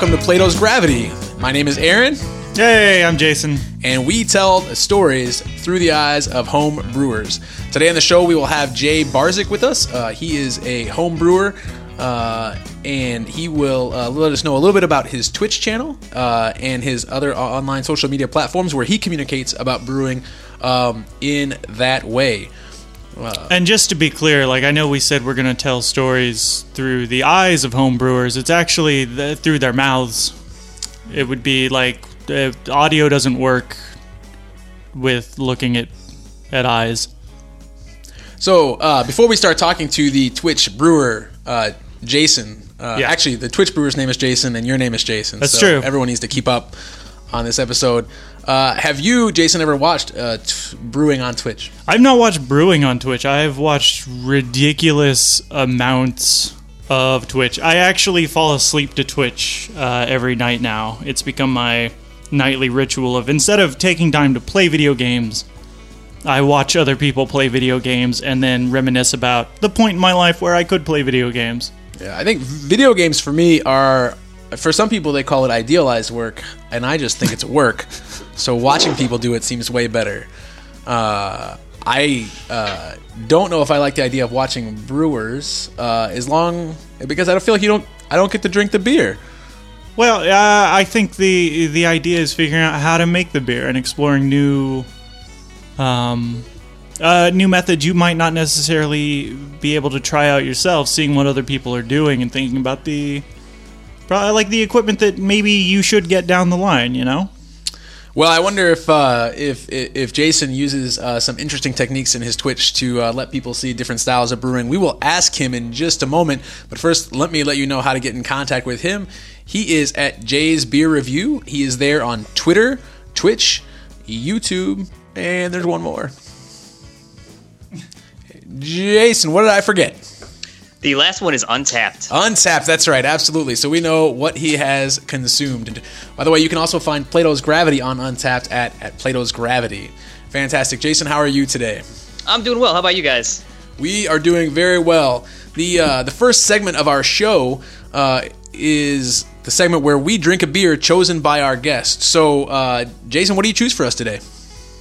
welcome to Plato's Gravity. My name is Aaron. Hey, I'm Jason. And we tell stories through the eyes of home brewers. Today on the show, we will have Jay Barzyk with us. He is a home brewer, and he will let us know a little bit about his Twitch channel and his other online social media platforms where he communicates about brewing in that way. And just to be clear, like I know we said we're going to tell stories through the eyes of home brewers. It's actually through their mouths. It would be like audio doesn't work with looking at eyes. So before we start talking to the Twitch brewer, Jason, yeah. Actually the Twitch brewer's name is Jason and your name is Jason. That's so true. Everyone needs to keep up on this episode. Have you, Jason, ever watched brewing on Twitch? I've not watched brewing on Twitch. I've watched ridiculous amounts of Twitch. I actually fall asleep to Twitch every night now. It's become my nightly ritual of, instead of taking time to play video games, I watch other people play video games and then reminisce about the point in my life where I could play video games. Yeah, I think video games for me are... For some people, they call it idealized work, and I just think it's work. So watching people do it seems way better. I don't know if I like the idea of watching brewers as long, because I don't feel like I don't get to drink the beer. Well, I think the idea is figuring out how to make the beer and exploring new methods you might not necessarily be able to try out yourself. Seeing what other people are doing and thinking about the. Probably like the equipment that maybe you should get down the line, you know? Well, I wonder if Jason uses some interesting techniques in his Twitch to let people see different styles of brewing. We will ask him in just a moment, but first let me let you know how to get in contact with him. He is at Jay's Beer Review. He is there on Twitter, Twitch, YouTube, and there's one more. Jason, what did I forget? The last one is Untappd. Untappd, that's right, absolutely. So we know what he has consumed. By the way, you can also find Plato's Gravity on Untappd at Plato's Gravity. Fantastic. Jason, how are you today? I'm doing well. How about you guys? We are doing very well. The first segment of our show is the segment where we drink a beer chosen by our guest. So, Jason, what do you choose for us today?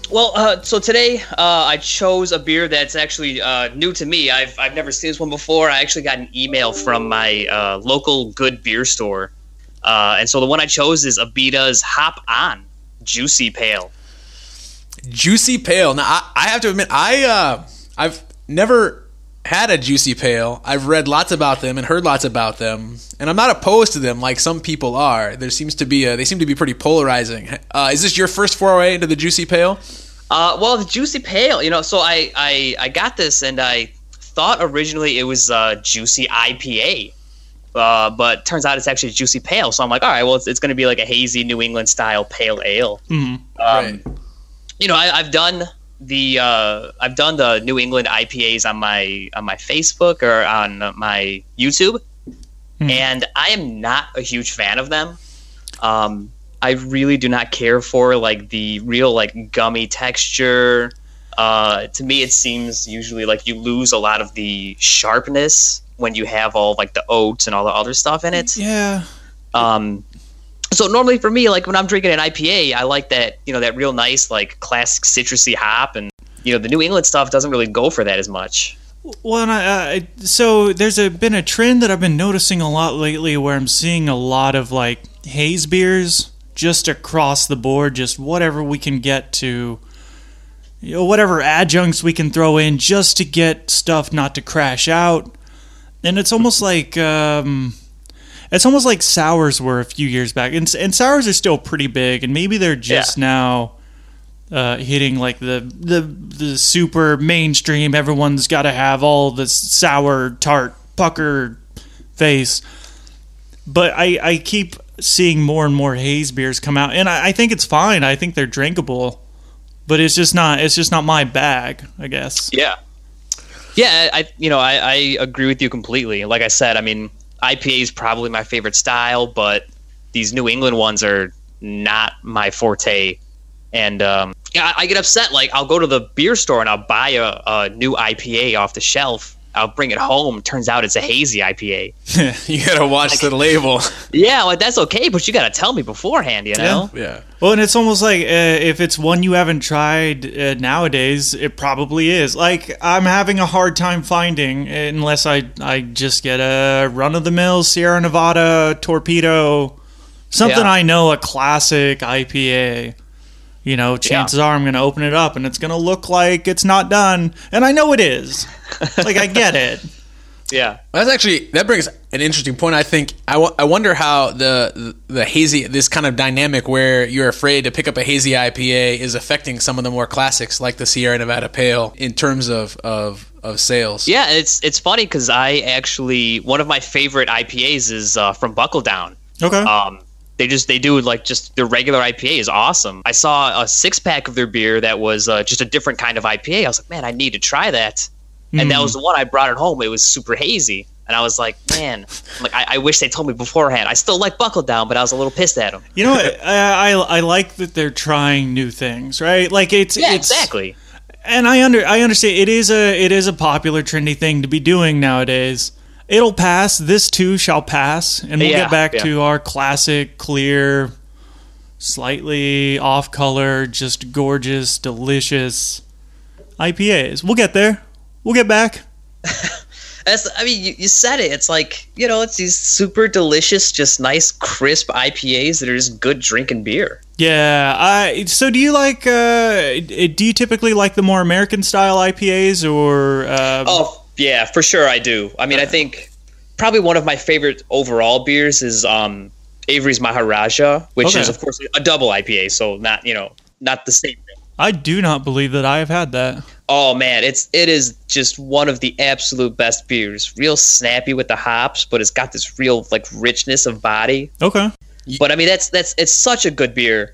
Well, so today I chose a beer that's actually new to me. I've never seen this one before. I actually got an email from my local good beer store. And so the one I chose is Abita's Hop-On Juicy Pale. Juicy Pale. Now, I have to admit, I've never had a Juicy Pale. I've read lots about them and heard lots about them. And I'm not opposed to them like some people are. There seems to be they seem to be pretty polarizing. Is this your first foray into the Juicy Pale? Well, the Juicy Pale, you know, so I got this and I thought originally it was Juicy IPA. But turns out it's actually Juicy Pale. So I'm like, all right, well, it's going to be like a hazy New England style pale ale. Mm-hmm. Right. You know, I've done the New England IPAs on my Facebook or on my YouTube. And I am not a huge fan of them. I really do not care for like the real like gummy texture. To me, it seems usually like you lose a lot of the sharpness when you have all like the oats and all the other stuff in it. Yeah. So normally for me, like when I'm drinking an IPA, I like that, you know, that real nice, like classic citrusy hop, and you know, the New England stuff doesn't really go for that as much. Well, and so there's been a trend that I've been noticing a lot lately, where I'm seeing a lot of like haze beers just across the board, just whatever we can get to, you know, whatever adjuncts we can throw in just to get stuff not to crash out, and it's almost like. It's almost like sours were a few years back, and sours are still pretty big, and maybe they're just now hitting like the super mainstream. Everyone's got to have all this sour, tart, pucker face. But I keep seeing more and more haze beers come out, and I think it's fine. I think they're drinkable, but it's just not my bag, I guess. Yeah. I agree with you completely. Like I said, I mean. IPA is probably my favorite style, but these New England ones are not my forte. And I get upset. Like, I'll go to the beer store and I'll buy a new IPA off the shelf. I'll bring it home. Turns out it's a hazy IPA. You got to watch the label. Yeah, like, that's okay, but you got to tell me beforehand, you know? Yeah. Well, and it's almost like if it's one you haven't tried nowadays, it probably is. Like, I'm having a hard time finding, unless I just get a run-of-the-mill Sierra Nevada Torpedo, something I know, a classic IPA. You know, chances are I'm going to open it up and it's going to look like it's not done. And I know it is. Like, I get it. Yeah. That's actually, that brings an interesting point. I think, I wonder how the hazy, this kind of dynamic where you're afraid to pick up a hazy IPA is affecting some of the more classics like the Sierra Nevada Pale in terms of sales. Yeah, it's funny because I actually, one of my favorite IPAs is from Buckle Down. Okay. They do like just their regular IPA is awesome. I saw a 6-pack of their beer that was just a different kind of IPA. I was like, man, I need to try that. Mm. And that was the one I brought it home. It was super hazy. And I was like, man, I wish they told me beforehand. I still like Buckle Down, but I was a little pissed at them. You know what? I like that they're trying new things, right? Like it's exactly. And I understand it is a popular trendy thing to be doing nowadays. It'll pass. This too shall pass. And we'll get back to our classic, clear, slightly off color, just gorgeous, delicious IPAs. We'll get there. We'll get back. You said it. It's like, you know, it's these super delicious, just nice, crisp IPAs that are just good drinking beer. Yeah. So do you like, do you typically like the more American style IPAs or? Yeah, for sure I do. I mean, I think probably one of my favorite overall beers is Avery's Maharaja, which is, of course, a double IPA, so not the same thing. I do not believe that I have had that. Oh, man, it is just one of the absolute best beers. Real snappy with the hops, but it's got this real, like, richness of body. Okay. But, I mean, that's it's such a good beer.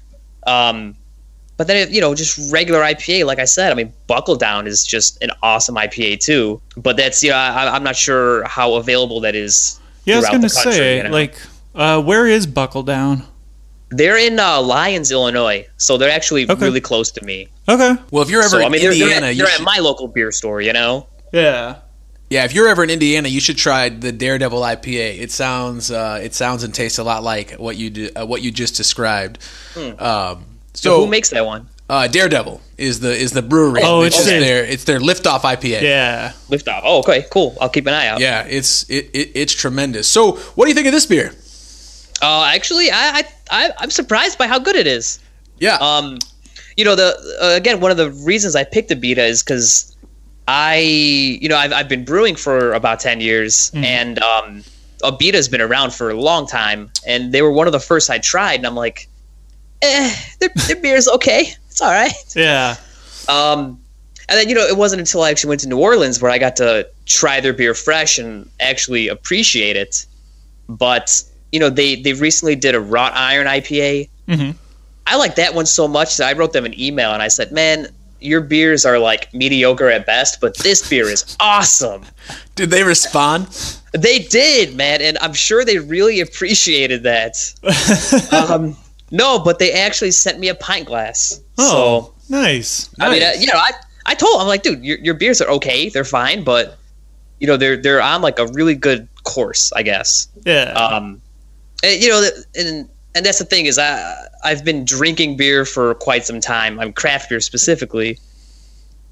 But then, just regular IPA, like I said, I mean, Buckle Down is just an awesome IPA too. But that's, I'm not sure how available that is throughout the country. Yeah, I was going to say, where is Buckle Down? They're in Lyons, Illinois. So they're actually really close to me. Okay. Well, if you're ever in Indiana... They're at my local beer store, you know? Yeah. Yeah, if you're ever in Indiana, you should try the Daredevil IPA. It sounds and tastes a lot like what you do, what you just described. Hmm. So who makes that one? Daredevil is the brewery. Oh, it's their Liftoff IPA. Yeah, Liftoff. Oh, okay, cool. I'll keep an eye out. Yeah, it's tremendous. So, what do you think of this beer? Actually, I'm surprised by how good it is. Yeah. Again, one of the reasons I picked Abita is because I've been brewing for about 10 years, and Abita's been around for a long time, and they were one of the first I tried, and I'm like. Their beer's okay. It's all right. Yeah. And then, it wasn't until I actually went to New Orleans where I got to try their beer fresh and actually appreciate it. But, they recently did a wrought iron IPA. Mm-hmm. I like that one so much that I wrote them an email and I said, man, your beers are like mediocre at best, but this beer is awesome. Did they respond? They did, man. And I'm sure they really appreciated that. No, but they actually sent me a pint glass. Oh, so, nice. I mean, I told them, I'm like, dude, your beers are okay. They're fine, but, they're on, like, a really good course, I guess. Yeah. And that's the thing is I've been drinking beer for quite some time. I'm craft beer specifically.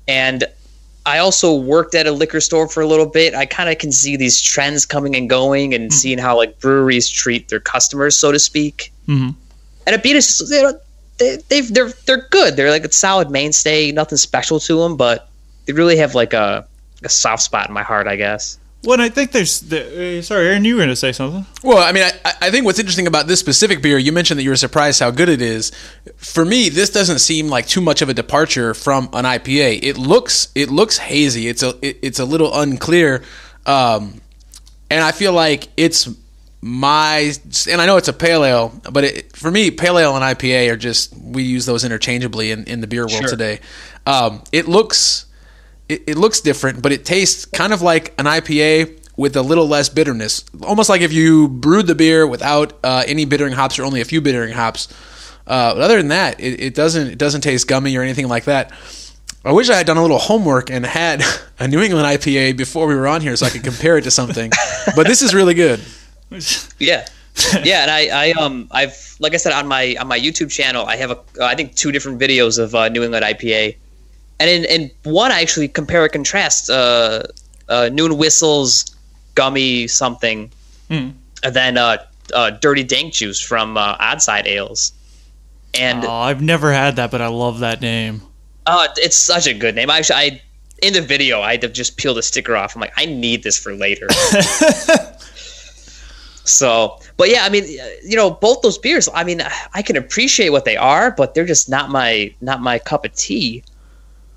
And I also worked at a liquor store for a little bit. I kind of can see these trends coming and going and seeing how, like, breweries treat their customers, so to speak. Mm-hmm. And Abita's, they're good. They're like a solid mainstay. Nothing special to them, but they really have like a soft spot in my heart, I guess. Well, and I think sorry, Aaron, you were going to say something. Well, I mean, I think what's interesting about this specific beer, you mentioned that you were surprised how good it is. For me, this doesn't seem like too much of a departure from an IPA. It looks hazy. It's a little unclear, and I feel like it's. And I know it's a pale ale, but for me, pale ale and IPA are just we use those interchangeably in the beer world today. It looks different, but it tastes kind of like an IPA with a little less bitterness, almost like if you brewed the beer without any bittering hops or only a few bittering hops. But other than that, it doesn't taste gummy or anything like that. I wish I had done a little homework and had a New England IPA before we were on here so I could compare it to something. But this is really good. Yeah. Yeah, and I've like I said on my YouTube channel, I have I think two different videos of New England IPA, and in one I actually compare and contrast Noon Whistle's gummy something, and then Dirty Dank Juice from Odd Side Ales. And I've never had that, but I love that name. It's such a good name. Actually, in the video I had to just peel the sticker off. I'm like, I need this for later. So, but yeah, I mean, you know, both those beers, I mean, I can appreciate what they are, but they're just not my cup of tea.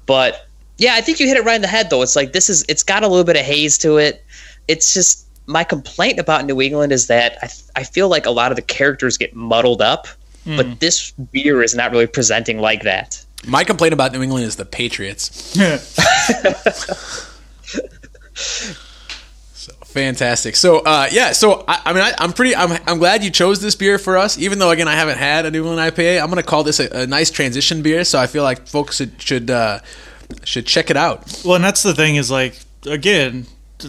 But yeah, I think you hit it right in the head though. It's like, it's got a little bit of haze to it. It's just, my complaint about New England is that I feel like a lot of the characters get muddled up, but this beer is not really presenting like that. My complaint about New England is the Patriots. Fantastic. So, yeah. So, I'm glad you chose this beer for us. Even though, again, I haven't had a New England IPA, I'm going to call this a nice transition beer. So, I feel like folks should check it out. Well, and that's the thing is, like, again,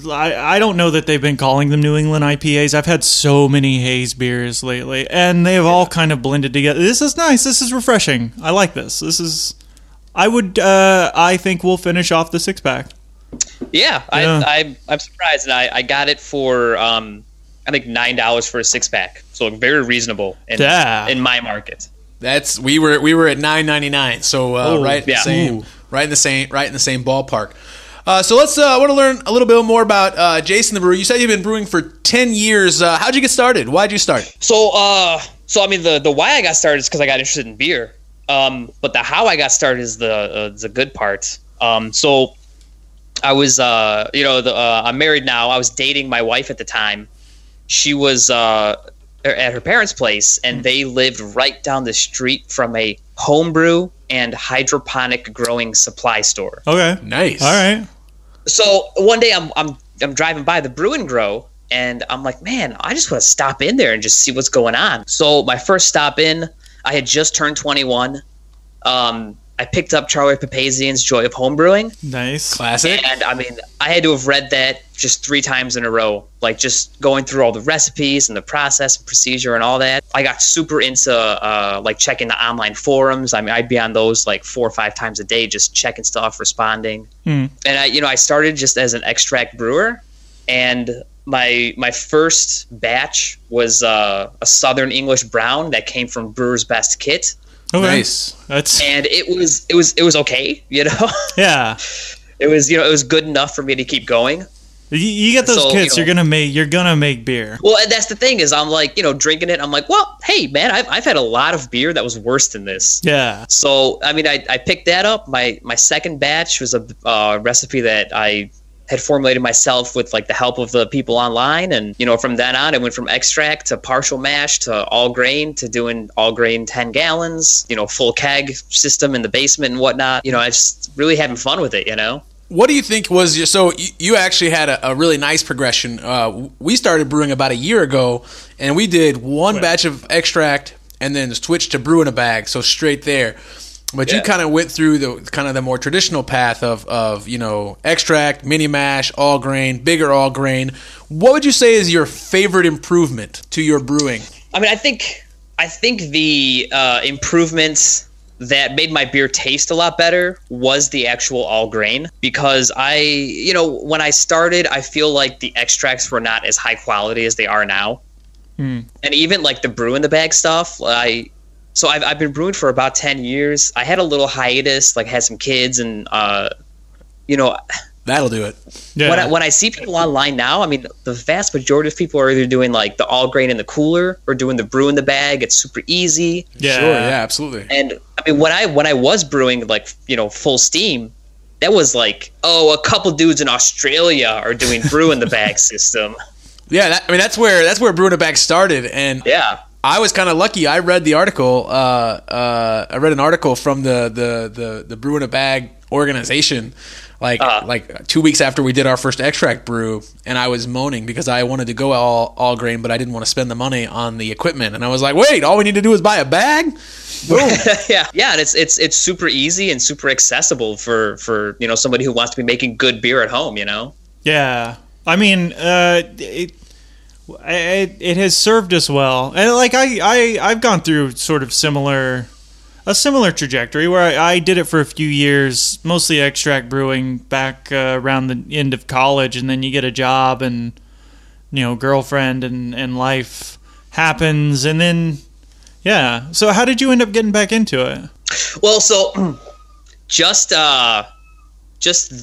I don't know that they've been calling them New England IPAs. I've had so many haze beers lately, and they have all kind of blended together. This is nice. This is refreshing. I like this. This is. I think we'll finish off the six pack. Yeah, yeah. I'm surprised, and I got it for I think $9 for a six pack, so very reasonable in my market. That's we were at $9.99, so right in the same ballpark. So let's I want to learn a little bit more about Jason the brewer. You said you've been brewing for 10 years. How'd you get started? Why'd you start? So I mean the why I got started is because I got interested in beer, but the how I got started is the good part. So. I was, I'm married now. I was dating my wife at the time. She was at her parents' place, and they lived right down the street from a homebrew and hydroponic growing supply store. Okay, nice. All right. So one day I'm driving by the Brew and Grow, and I'm like, man, I just want to stop in there and just see what's going on. So my first stop in, I had just turned 21. I picked up Charlie Papazian's Joy of Homebrewing. Nice. Classic. And, I mean, I had to have read that just 3 times in a row, like just going through all the recipes and the process and procedure and all that. I got super into, like, checking the online forums. I mean, I'd be on those, like, 4 or 5 times a day just checking stuff, responding. And, I started just as an extract brewer. And my first batch was a Southern English Brown that came from Brewer's Best Kit. Okay. Nice. And it was okay, Yeah. It was good enough for me to keep going. You get those kits, you're gonna make beer. Well, and that's the thing is, I'm like, drinking it, I'm like, well, hey, man, I've had a lot of beer that was worse than this. Yeah. So I mean, I picked that up. My second batch was a recipe that I had formulated myself with, like, the help of the people online. And, from then on, I went from extract to partial mash to all grain to doing all grain 10 gallons, full keg system in the basement and whatnot. I just really having fun with it, What do you think was so you actually had a really nice progression. We started brewing about a year ago, and we did one batch of extract and then switched to brew in a bag. So straight there. But you kind of went through the more traditional path of extract, mini mash, all grain, bigger all grain. What would you say is your favorite improvement to your brewing? I mean, I think the improvements that made my beer taste a lot better was the actual all grain, because when I started, I feel like the extracts were not as high quality as they are now, and even like the brew in the bag stuff, So I've been brewing for about 10 years. I had a little hiatus, like had some kids and, That'll do it. Yeah. When I see people online now, I mean, the vast majority of people are either doing like the all grain in the cooler or doing the brew in the bag. It's super easy. Yeah, sure, yeah, absolutely. And I mean, when I was brewing, like, full steam, that was like, a couple dudes in Australia are doing brew in the bag system. Yeah, that's where brew in the bag started. And yeah. I was kind of lucky. I read the article. I read an article from the Brew in a Bag organization, like 2 weeks after we did our first extract brew, and I was moaning because I wanted to go all grain, but I didn't want to spend the money on the equipment. And I was like, wait, all we need to do is buy a bag. Boom. yeah, and it's super easy and super accessible for you know, somebody who wants to be making good beer at home, you know. Yeah, I mean, it has served us well, and like I've gone through sort of a similar trajectory where I did it for a few years, mostly extract brewing back around the end of college, and then you get a job and, you know, girlfriend and life happens, and then yeah. So how did you end up getting back into it? Well, so just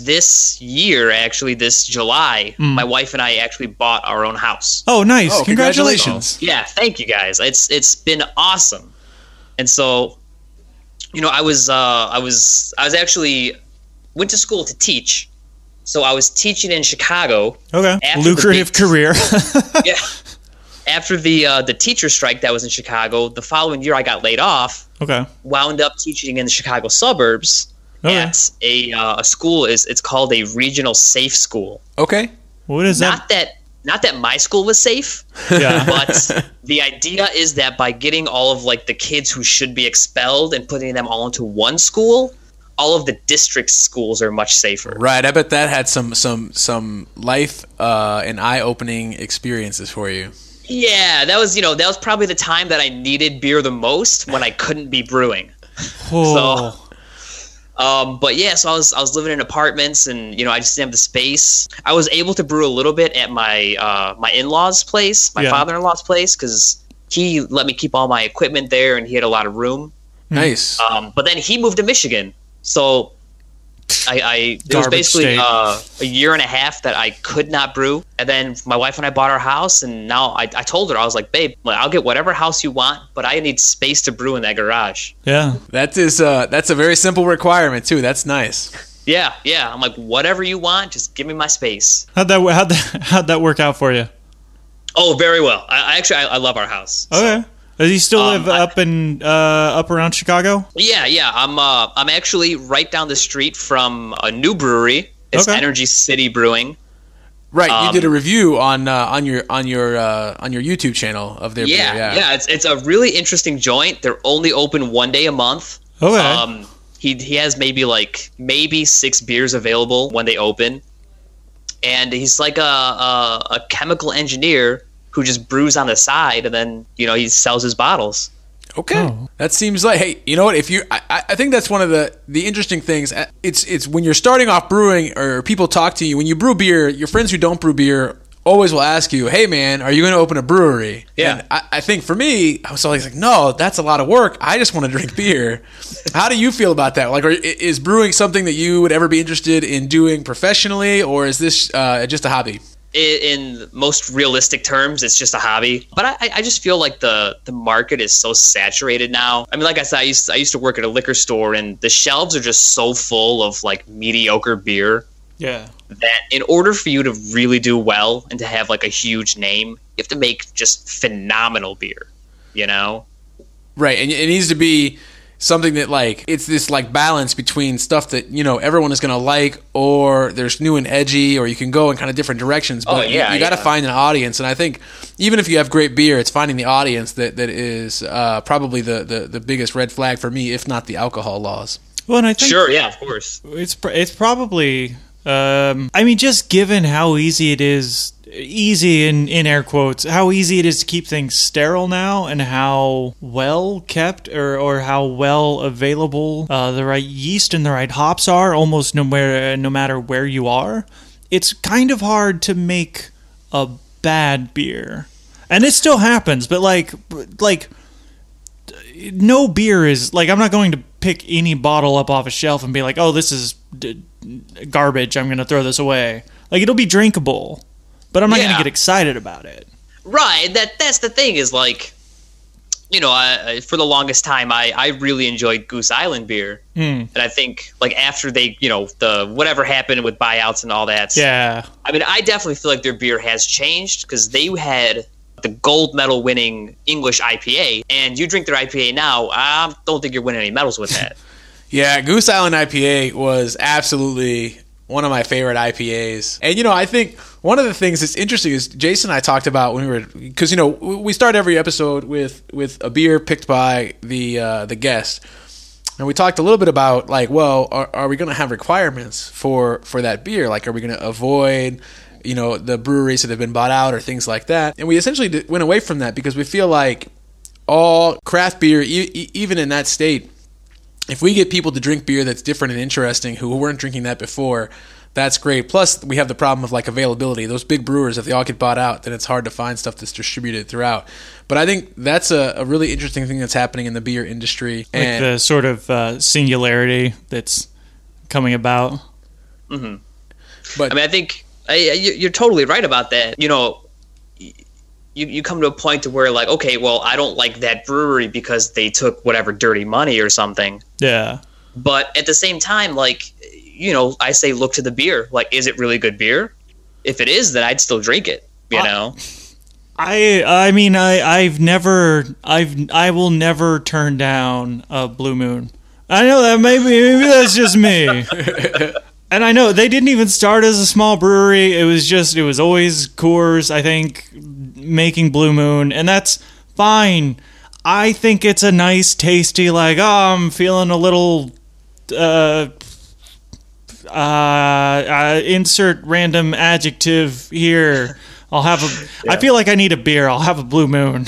this year, actually, this July, my wife and I actually bought our own house. Oh, nice. Oh, congratulations. Yeah, thank you guys. It's been awesome. And so, you know, I was actually went to school to teach. So I was teaching in Chicago. Okay. Lucrative career. Yeah. After the teacher strike that was in Chicago, the following year I got laid off. Okay. Wound up teaching in the Chicago suburbs at a school. It's called a regional safe school. Okay. What is that? Not that my school was safe, yeah. But the idea is that by getting all of like the kids who should be expelled and putting them all into one school, all of the district schools are much safer. Right. I bet that had some life and eye-opening experiences for you. Yeah, that was probably the time that I needed beer the most, when I couldn't be brewing. Oh. So, but yeah, so I was living in apartments, and you know, I just didn't have the space. I was able to brew a little bit at my my in-laws' place, my father-in-law's place, because he let me keep all my equipment there, and he had a lot of room. Nice. But then he moved to Michigan, so it was basically a year and a half that I could not brew. And then my wife and I bought our house, and now I told her, I was like, babe, I'll get whatever house you want, but I need space to brew in that garage. Yeah. That's a very simple requirement too. That's nice. Yeah, yeah. I'm like, whatever you want, just give me my space. How'd that work out for you? Oh, very well. I actually love our house. Okay. So. Does he still live up around Chicago? Yeah. I'm actually right down the street from a new brewery. It's Energy City Brewing. Right, you did a review on your YouTube channel of their beer. Yeah. It's a really interesting joint. They're only open one day a month. Okay. He has maybe 6 beers available when they open, and he's like a chemical engineer who just brews on the side, and then, you know, he sells his bottles. Okay. Oh. That seems like, hey, you know what? If you, I think that's one of the interesting things. It's when you're starting off brewing, or people talk to you, when you brew beer, your friends who don't brew beer always will ask you, hey man, are you going to open a brewery? Yeah. And I think for me, I was always like, no, that's a lot of work. I just want to drink beer. How do you feel about that? Like, is brewing something that you would ever be interested in doing professionally, or is this just a hobby? In most realistic terms, it's just a hobby. But I just feel like the market is so saturated now. I mean, like I said, I used to work at a liquor store, and the shelves are just so full of like mediocre beer. Yeah. That in order for you to really do well and to have like a huge name, you have to make just phenomenal beer, you know? Right. And it needs to be something that, like, it's this like balance between stuff that, you know, everyone is going to like, or there's new and edgy, or you can go in kind of different directions, but you got to find an audience. And I think even if you have great beer, it's finding the audience that is probably the biggest red flag for me, if not the alcohol laws. Well, and I think sure, yeah, of course. It's probably I mean, just given how easy it is, easy in air quotes, how easy it is to keep things sterile now, and how well kept or how well available the right yeast and the right hops are almost no matter where you are, it's kind of hard to make a bad beer. And it still happens, but like no beer is like, I'm not going to pick any bottle up off a shelf and be like, oh, this is garbage, I'm gonna throw this away. Like, it'll be drinkable, but I'm not gonna get excited about it. Right. That's the thing, is like, you know, for the longest time I really enjoyed Goose Island beer, and I think like after they, you know, the whatever happened with buyouts and all that, yeah, I mean, I definitely feel like their beer has changed, because they had the gold medal winning English IPA, and you drink their IPA now, I don't think you're winning any medals with that. Yeah, Goose Island IPA was absolutely one of my favorite IPAs. And, you know, I think one of the things that's interesting is Jason and I talked about when we were, because, you know, we start every episode with a beer picked by the guest. And we talked a little bit about, like, well, are we going to have requirements for that beer? Like, are we going to avoid, you know, the breweries that have been bought out or things like that? And we essentially went away from that because we feel like all craft beer, even in that state, if we get people to drink beer that's different and interesting who weren't drinking that before, that's great. Plus, we have the problem of, like, availability. Those big brewers, if they all get bought out, then it's hard to find stuff that's distributed throughout. But I think that's a really interesting thing that's happening in the beer industry. Like, and the sort of singularity that's coming about. Mm-hmm. But I mean, I think you're totally right about that. You know, you come to a point to where, like, okay, well, I don't like that brewery because they took whatever dirty money or something. Yeah. But at the same time, like, you know, I say look to the beer. Like, is it really good beer? If it is, then I'd still drink it, you know? I will never turn down a Blue Moon. I know that maybe that's just me. And I know they didn't even start as a small brewery. It was always Coors, I think, making Blue Moon, and that's fine. I think it's a nice, tasty, like, oh, I'm feeling a little insert random adjective here. I'll have a. Yeah. I feel like I need a beer. I'll have a Blue Moon.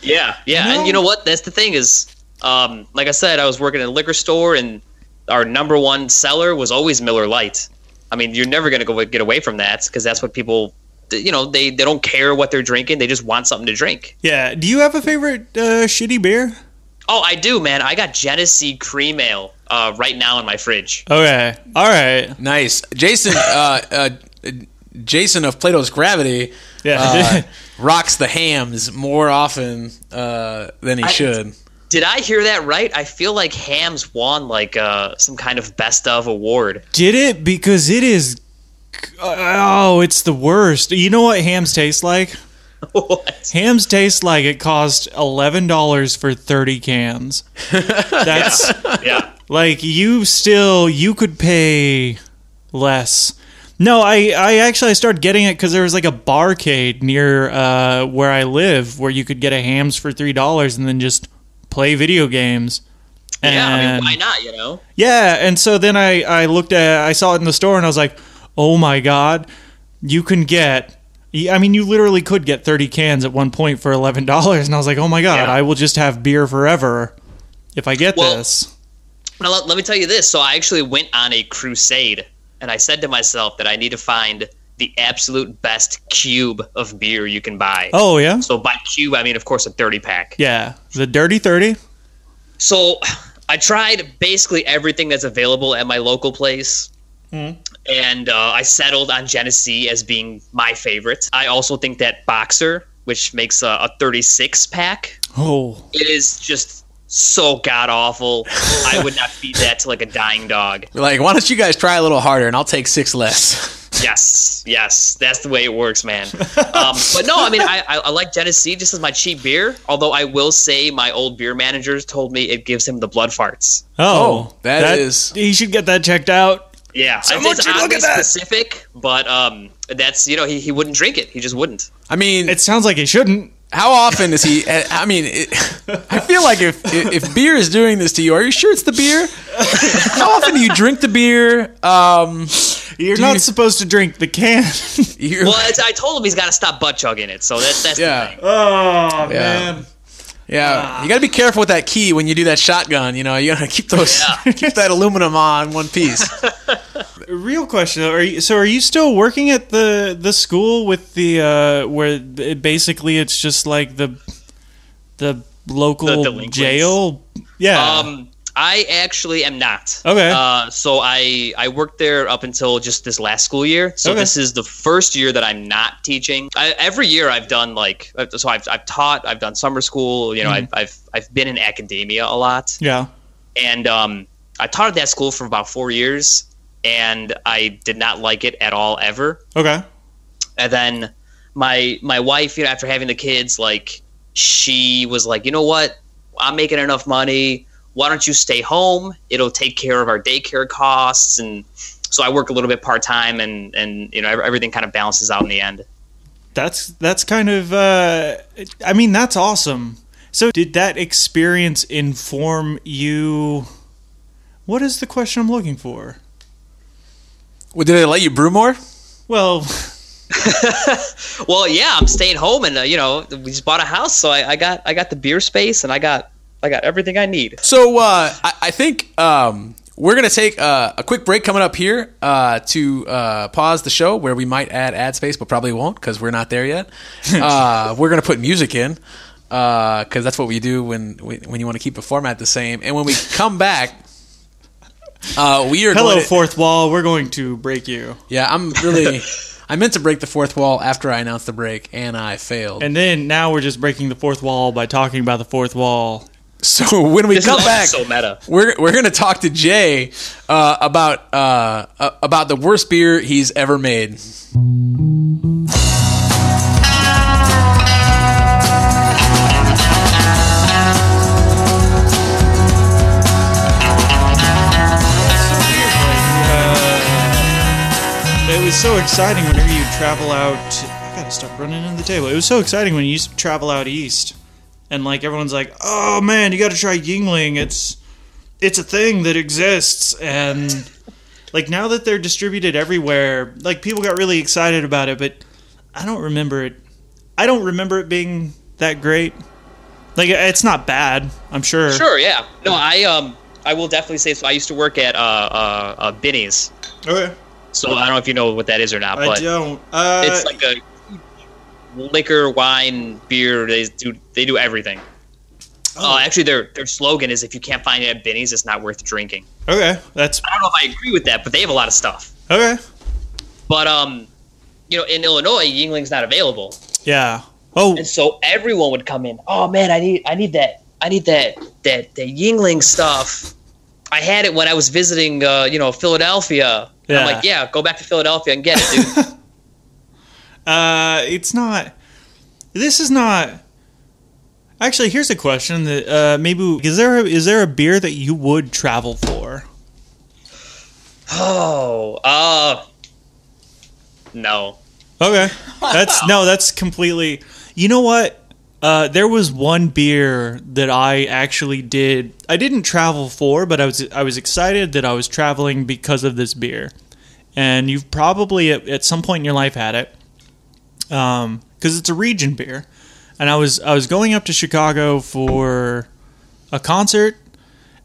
Yeah. No. And you know what? That's the thing is, like I said, I was working at a liquor store, and our number one seller was always Miller Lite. I mean, you're never going to get away from that because that's what people, you know, they don't care what they're drinking. They just want something to drink. Yeah. Do you have a favorite shitty beer? Oh, I do, man. I got Genesee Cream Ale right now in my fridge. Okay. All right. Nice. Jason, Jason of Plato's Gravity rocks the hams more often than he should. Did I hear that right? I feel like hams won, like, some kind of best of award. Did it? Because it is... Oh, it's the worst. You know what hams taste like? What? Hams taste like it cost $11 for 30 cans. That's... yeah. Like, you could pay less. No, I started getting it because there was, like, a barcade near where I live where you could get a hams for $3 and then just... play video games. And, yeah, I mean, why not, you know? Yeah, and so then I saw it in the store and I was like, oh my God, you can get, I mean, you literally could get 30 cans at one point for $11. And I was like, oh my God, yeah. I will just have beer forever if I get this. Now let me tell you this. So I actually went on a crusade and I said to myself that I need to find the absolute best cube of beer you can buy. Oh, yeah? So by cube, I mean, of course, a 30-pack. Yeah, the Dirty 30. So I tried basically everything that's available at my local place, and I settled on Genesee as being my favorite. I also think that Boxer, which makes a 36-pack, it is just... so god-awful. I would not feed that to, like, a dying dog. Like, why don't you guys try a little harder, and I'll take 6 less. Yes. That's the way it works, man. But no, I mean, I like Genesee just as my cheap beer, although I will say my old beer managers told me it gives him the blood farts. Oh, that is... He should get that checked out. Yeah. Someone should look at that! It's specific, but that's, you know, he wouldn't drink it. He just wouldn't. I mean... It sounds like he shouldn't. How often is he? I mean, I feel like if beer is doing this to you, are you sure it's the beer? How often do you drink the beer? You're not supposed to drink the can. Well, I told him he's got to stop butt chugging it. So that's the thing. Oh, man. Yeah, you got to be careful with that key when you do that shotgun. You know, you got to keep those, keep that aluminum on one piece. Real question though, are you still working at the school with the where basically it's just like the local jail? Yeah. I actually am not. Okay. So I worked there up until just this last school year. So This is the first year that I'm not teaching. Every year I've done, like, so I've taught, I've done summer school, you know, I've been in academia a lot. Yeah. And I taught at that school for about 4 years and I did not like it at all ever. Okay. And then my wife, you know, after having the kids, like, she was like, you know what? I'm making enough money. Why don't you stay home? It'll take care of our daycare costs. And So I work a little bit part-time, and you know, everything kind of balances out in the end. That's kind of, I mean, that's awesome. So did that experience inform you? What is the question I'm looking for? Well, did they let you brew more? Well... Well, yeah, I'm staying home, and you know, we just bought a house, so I got the beer space, and I got everything I need. So I think we're gonna take a quick break coming up here to pause the show, where we might add ad space, but probably won't because we're not there yet. We're gonna put music in because that's what we do when you want to keep the format the same. And when we come back. We are hello going to, fourth wall. We're going to break you. Yeah, I'm really. I meant to break the fourth wall after I announced the break, and I failed. And then now we're just breaking the fourth wall by talking about the fourth wall. So when we come back, so meta. We're going to talk to Jay about the worst beer he's ever made. It was so exciting whenever you travel out. I gotta stop running into the table. It was so exciting when you used to travel out east, and like everyone's like, "Oh man, you got to try Yuengling. It's a thing that exists." And like now that they're distributed everywhere, like people got really excited about it. But I don't remember it. I don't remember it being that great. Like it's not bad. I'm sure. Sure. Yeah. No. I will definitely say so. I used to work at Binny's. Okay. So I don't know if you know what that is or not, but I don't. It's like a liquor, wine, beer. They do everything. Oh. Actually, their slogan is, "If you can't find it at Binny's, it's not worth drinking." Okay, that's. I don't know if I agree with that, but they have a lot of stuff. Okay, but you know, in Illinois, Yuengling's not available. Yeah. Oh. And so everyone would come in. Oh man, I need that Yuengling stuff. I had it when I was visiting, Philadelphia. Yeah. I'm like, yeah, go back to Philadelphia and get it, dude. It's not. This is not. Actually, here's a question that maybe is there a beer that you would travel for? Oh, no. Okay, that's no, that's completely. You know what? There was one beer that I actually did. I didn't travel for, but I was excited that I was traveling because of this beer. And you've probably at some point in your life had it, because it's a region beer. And I was going up to Chicago for a concert,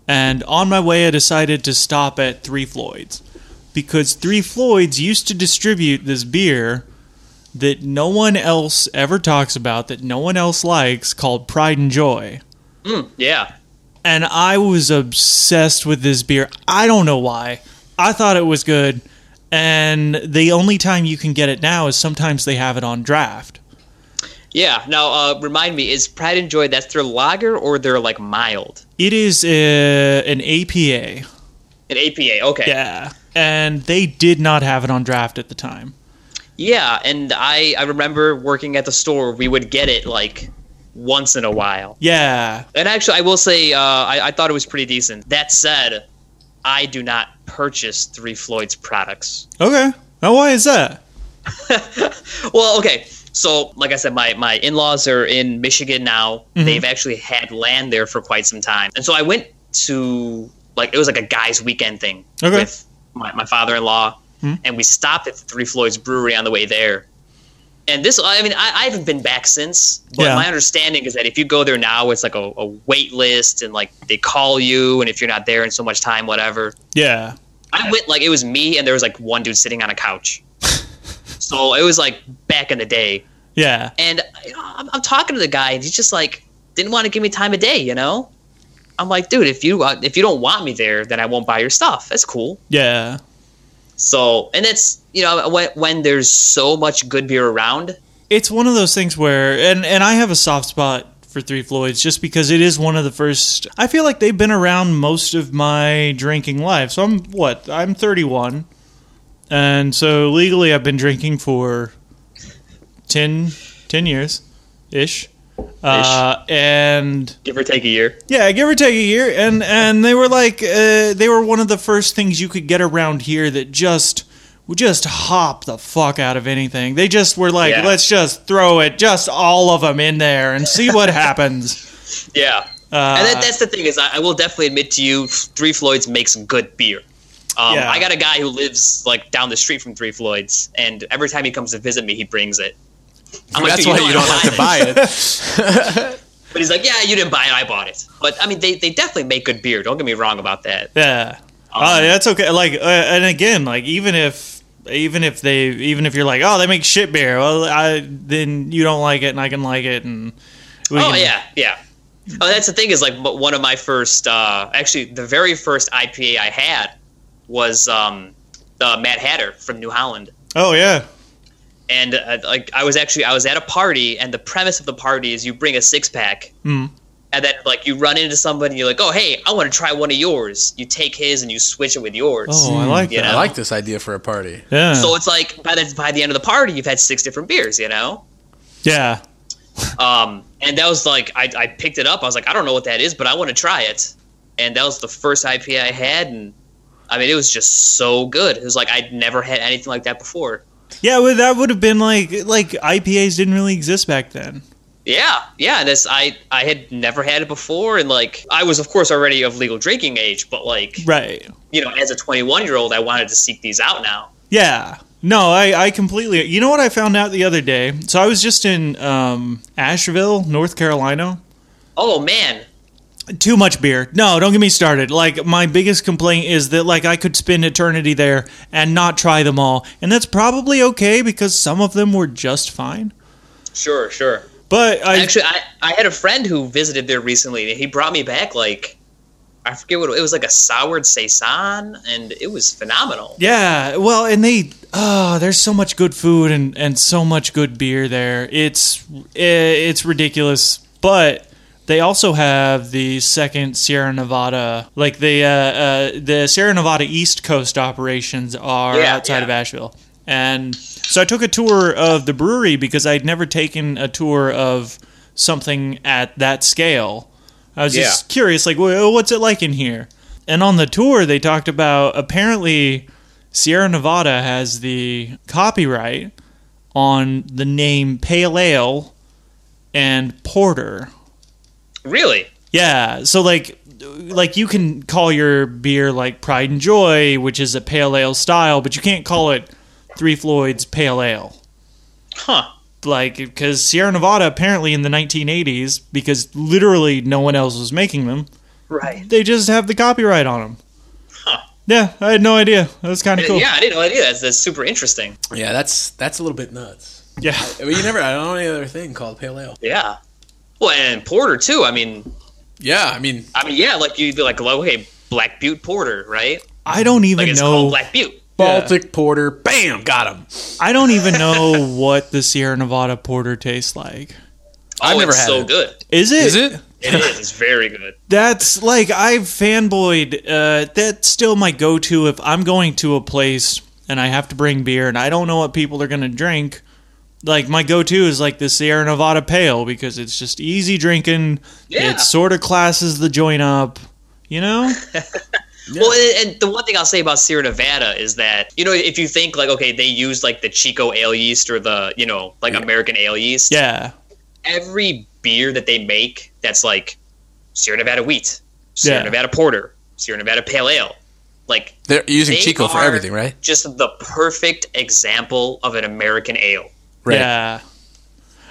and on my way I decided to stop at Three Floyds, because Three Floyds used to distribute this beer that no one else ever talks about, that no one else likes, called Pride and Joy. Yeah. And I was obsessed with this beer. I don't know why. I thought it was good. And the only time you can get it now is sometimes they have it on draft. Yeah. Now, remind me, is Pride and Joy, that's their lager or their, like, mild? It is an APA. An APA, okay. Yeah. And they did not have it on draft at the time. Yeah, and I remember working at the store. We would get it, like, once in a while. Yeah. And actually, I will say, I thought it was pretty decent. That said, I do not purchase Three Floyds products. Okay. Now, why is that? Well, okay. So, like I said, my in-laws are in Michigan now. Mm-hmm. They've actually had land there for quite some time. And so I went to, like, it was like a guy's weekend thing with my father-in-law. Mm-hmm. And we stopped at the Three Floyds Brewery on the way there. And this, I mean, I haven't been back since, but my understanding is that if you go there now, it's like a wait list, and like they call you, and if you're not there in so much time, whatever. Yeah. I went, like, it was me, and there was like one dude sitting on a couch. So it was like back in the day. Yeah. And you know, I'm talking to the guy, and he's just like, didn't want to give me time of day, you know? I'm like, dude, if you don't want me there, then I won't buy your stuff. That's cool. Yeah. So, and it's, you know, when there's so much good beer around. It's one of those things where, and I have a soft spot for Three Floyds just because it is one of the first, I feel like they've been around most of my drinking life. So I'm 31. And so legally I've been drinking for 10 years-ish. And give or take a year. Yeah, give or take a year. And they were like, they were one of the first things you could get around here that just hop the fuck out of anything. They just were like, let's just throw it, just all of them in there and see what happens. Yeah. And that's the thing is, I will definitely admit to you, Three Floyds makes some good beer. I got a guy who lives like down the street from Three Floyds, and every time he comes to visit me, he brings it. I'm like, that's why you don't have to buy it. But he's like, yeah, you didn't buy it, I bought it. But I mean, they definitely make good beer. Don't get me wrong about that. Yeah. That's okay. Like, and again, like even if you're like, oh, they make shit beer. Well, then you don't like it, and I can like it, and yeah. Oh, that's the thing is like one of my first, actually the very first IPA I had was the Mad Hatter from New Holland. Oh yeah. And I was at a party, and the premise of the party is you bring a six pack, and then like you run into somebody, and you're like, oh hey, I want to try one of yours. You take his and you switch it with yours. Oh, I like that. I like this idea for a party. Yeah. So it's like by the end of the party, you've had 6 different beers. You know. Yeah. And that was like I picked it up. I was like, I don't know what that is, but I want to try it. And that was the first IPA I had, and I mean it was just so good. It was like I'd never had anything like that before. Yeah, well, that would have been like IPAs didn't really exist back then. Yeah, this I had never had it before, and like I was of course already of legal drinking age, but like right, you know, as a 21-year-old, I wanted to seek these out now. Yeah, no, I completely. You know what I found out the other day? So I was just in Asheville, North Carolina. Oh man. Too much beer. No, don't get me started. Like, my biggest complaint is that, like, I could spend eternity there and not try them all. And that's probably okay because some of them were just fine. Sure. But I had a friend who visited there recently, and he brought me back, like, I forget what it was, like a soured saison, and it was phenomenal. Yeah, well, and there's so much good food and so much good beer there. It's ridiculous, but... They also have the second Sierra Nevada, like the Sierra Nevada East Coast operations are outside of Asheville. And so I took a tour of the brewery because I'd never taken a tour of something at that scale. I was just curious, like, well, what's it like in here? And on the tour, they talked about apparently Sierra Nevada has the copyright on the name Pale Ale and Porter. Really? Yeah. So like you can call your beer like Pride and Joy, which is a pale ale style, but you can't call it Three Floyds Pale Ale. Huh. Like, because Sierra Nevada apparently in the 1980s, because literally no one else was making them. Right. They just have the copyright on them. Huh. Yeah, I had no idea. That was kind of cool. Yeah, I had no idea. That's super interesting. Yeah, that's a little bit nuts. Yeah. I don't know any other thing called pale ale. Yeah. Well, and Porter, too, I mean... Yeah, I mean, yeah, like, you'd be like, well, hey, Black Butte Porter, right? I don't even know... It's called Black Butte. Baltic Porter, bam, got him. I don't even know what the Sierra Nevada Porter tastes like. Oh, I've never it's had so it. Good. Is it? Is it? It is. It's very good. That's, like, I've fanboyed. That's still my go-to if I'm going to a place and I have to bring beer and I don't know what people are going to drink... Like, my go-to is, like, the Sierra Nevada Pale, because it's just easy drinking. Yeah. It sort of classes the joint up, you know? Yeah. Well, and the one thing I'll say about Sierra Nevada is that, you know, if you think, like, okay, they use, like, the Chico ale yeast or the, you know, like, American ale yeast. Yeah. Every beer that they make that's, like, Sierra Nevada Wheat, Sierra Nevada Porter, Sierra Nevada Pale Ale. Like, they're using Chico for everything, right? Just the perfect example of an American ale. Right. Yeah,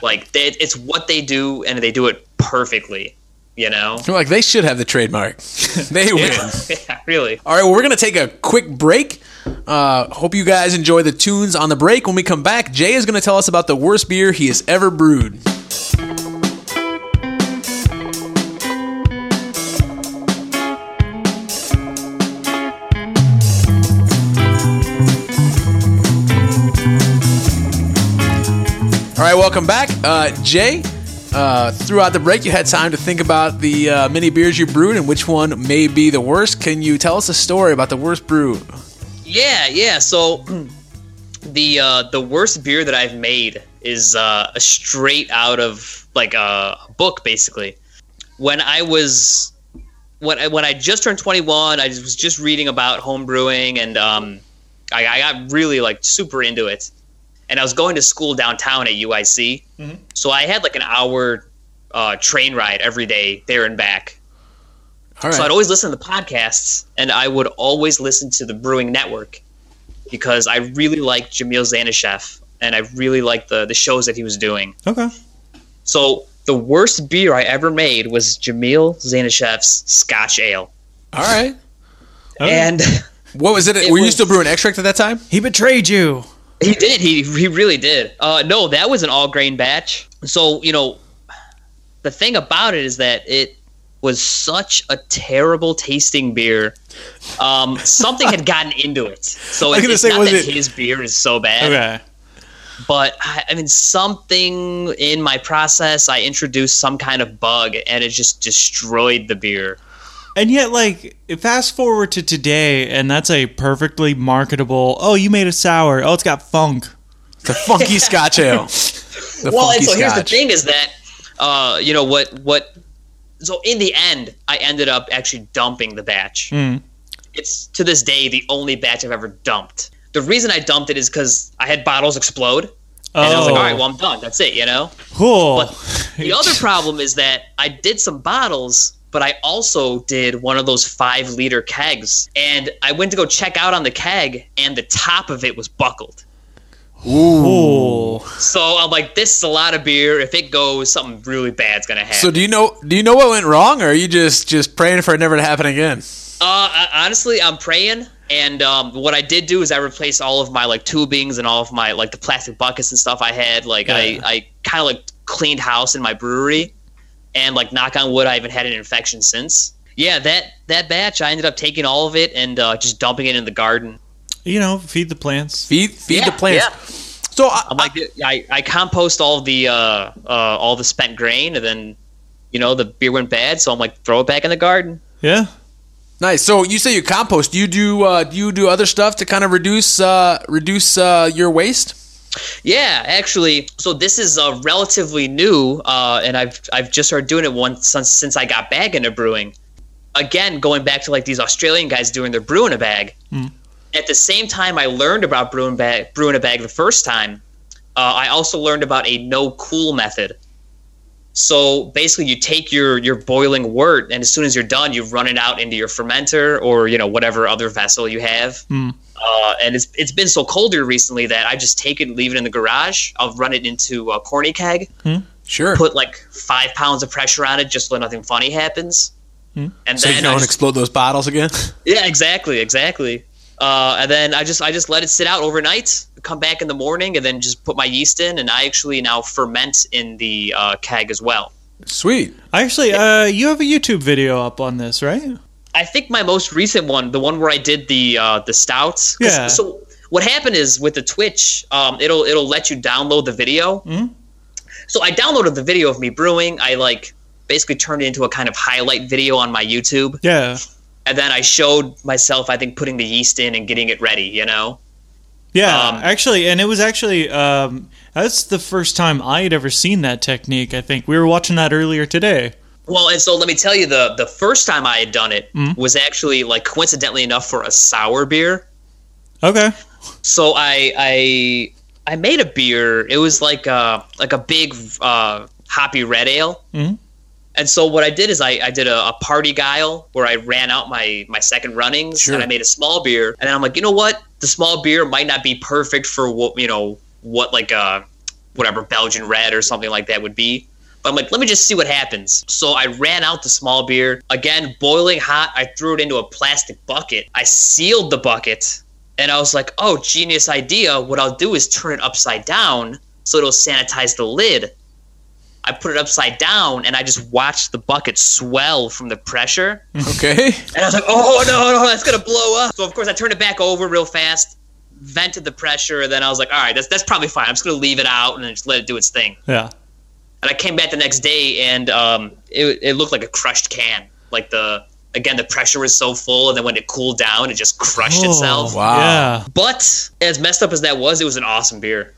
like it's what they do, and they do it perfectly. You know, like they should have the trademark. They win. Yeah, really. All right, well, we're gonna take a quick break. Hope you guys enjoy the tunes on the break. When we come back, Jay is gonna tell us about the worst beer he has ever brewed. All right, welcome back. Jay, throughout the break, you had time to think about the many beers you brewed and which one may be the worst. Can you tell us a story about the worst brew? Yeah. So the worst beer that I've made is a straight out of like a book basically. When I just turned 21, I was just reading about home brewing, and I got really like super into it. And I was going to school downtown at UIC, mm-hmm. so I had like an hour train ride every day there and back. All right. So I'd always listen to the podcasts, and I would always listen to the Brewing Network because I really liked Jamil Zanishev, and I really liked the shows that he was doing. Okay. So the worst beer I ever made was Jamil Zanishev's Scotch Ale. All right. Okay. And what was it? Were you still brewing extract at that time? He betrayed you. He did. He really did. No, that was an all-grain batch. So, you know, the thing about it is that it was such a terrible tasting beer. Something had gotten into it. So it's not that his beer is so bad. Okay. But, I mean, something in my process, I introduced some kind of bug, and it just destroyed the beer. And yet, like, fast forward to today, and that's a perfectly marketable, oh, you made a sour. Oh, it's got funk. It's a funky Scotch ale. Well, and so here's the thing is that, you know, so in the end, I ended up actually dumping the batch. Mm. It's, to this day, the only batch I've ever dumped. The reason I dumped it is because I had bottles explode. Oh. And I was like, all right, well, I'm done. That's it, you know? Cool. But the other problem is that I did some bottles, but I also did one of those 5-liter kegs. And I went to go check out on the keg, and the top of it was buckled. Ooh. So I'm like, this is a lot of beer. If it goes, something really bad's going to happen. So do you know what went wrong, or are you just praying for it never to happen again? Honestly, I'm praying. And what I did do is I replaced all of my like tubings and all of my like the plastic buckets and stuff I had. Like yeah. I kind of like cleaned house in my brewery, and like knock on wood, I haven't had an infection since. Yeah, that batch I ended up taking all of it and just dumping it in the garden. You know, feed the plants. Feed the plants. Yeah. So I compost all the spent grain, and then you know the beer went bad, so I'm like throw it back in the garden. Yeah. Nice. So you say you compost. Do you do other stuff to kind of reduce your waste? Yeah, actually. So this is relatively new, and I've just started doing it once since I got back into brewing. Again, going back to like these Australian guys doing their brew in a bag. Mm. At the same time, I learned about brew in a bag the first time. I also learned about a no-cool method. So basically you take your boiling wort, and as soon as you're done, you run it out into your fermenter or, you know, whatever other vessel you have. Mm. And it's been so cold here recently that I just take it and leave it in the garage. I'll run it into a corny keg. Mm. Sure. Put like 5 pounds of pressure on it just so nothing funny happens. Mm. And so then you don't explode those bottles again? Yeah, exactly. And then I just let it sit out overnight, come back in the morning, and then just put my yeast in, and I actually now ferment in the keg as well. Sweet. Actually, you have a YouTube video up on this, right? I think my most recent one, the one where I did the stouts. Yeah. So what happened is with the Twitch, it'll let you download the video. Mm-hmm. So I downloaded the video of me brewing. I like basically turned it into a kind of highlight video on my YouTube. Yeah. And then I showed myself, I think, putting the yeast in and getting it ready, you know? Yeah, actually, and it was actually, that's the first time I had ever seen that technique, I think. We were watching that earlier today. Well, and so let me tell you, the first time I had done it was actually, like, coincidentally enough for a sour beer. Okay. So I made a beer. It was like a big hoppy red ale. Mm-hmm. And so what I did is I did a party guile where I ran out my second runnings. Sure. And I made a small beer. And then I'm like, you know what? The small beer might not be perfect for whatever Belgian red or something like that would be. But I'm like, let me just see what happens. So I ran out the small beer. Again, boiling hot. I threw it into a plastic bucket. I sealed the bucket. And I was like, oh, genius idea. What I'll do is turn it upside down so it'll sanitize the lid. I put it upside down, and I just watched the bucket swell from the pressure. Okay. And I was like, oh, no, that's going to blow up. So, of course, I turned it back over real fast, vented the pressure, and then I was like, all right, that's probably fine. I'm just going to leave it out and just let it do its thing. Yeah. And I came back the next day, and it looked like a crushed can. Like, the pressure was so full, and then when it cooled down, it just crushed itself. Wow. Yeah. But as messed up as that was, it was an awesome beer.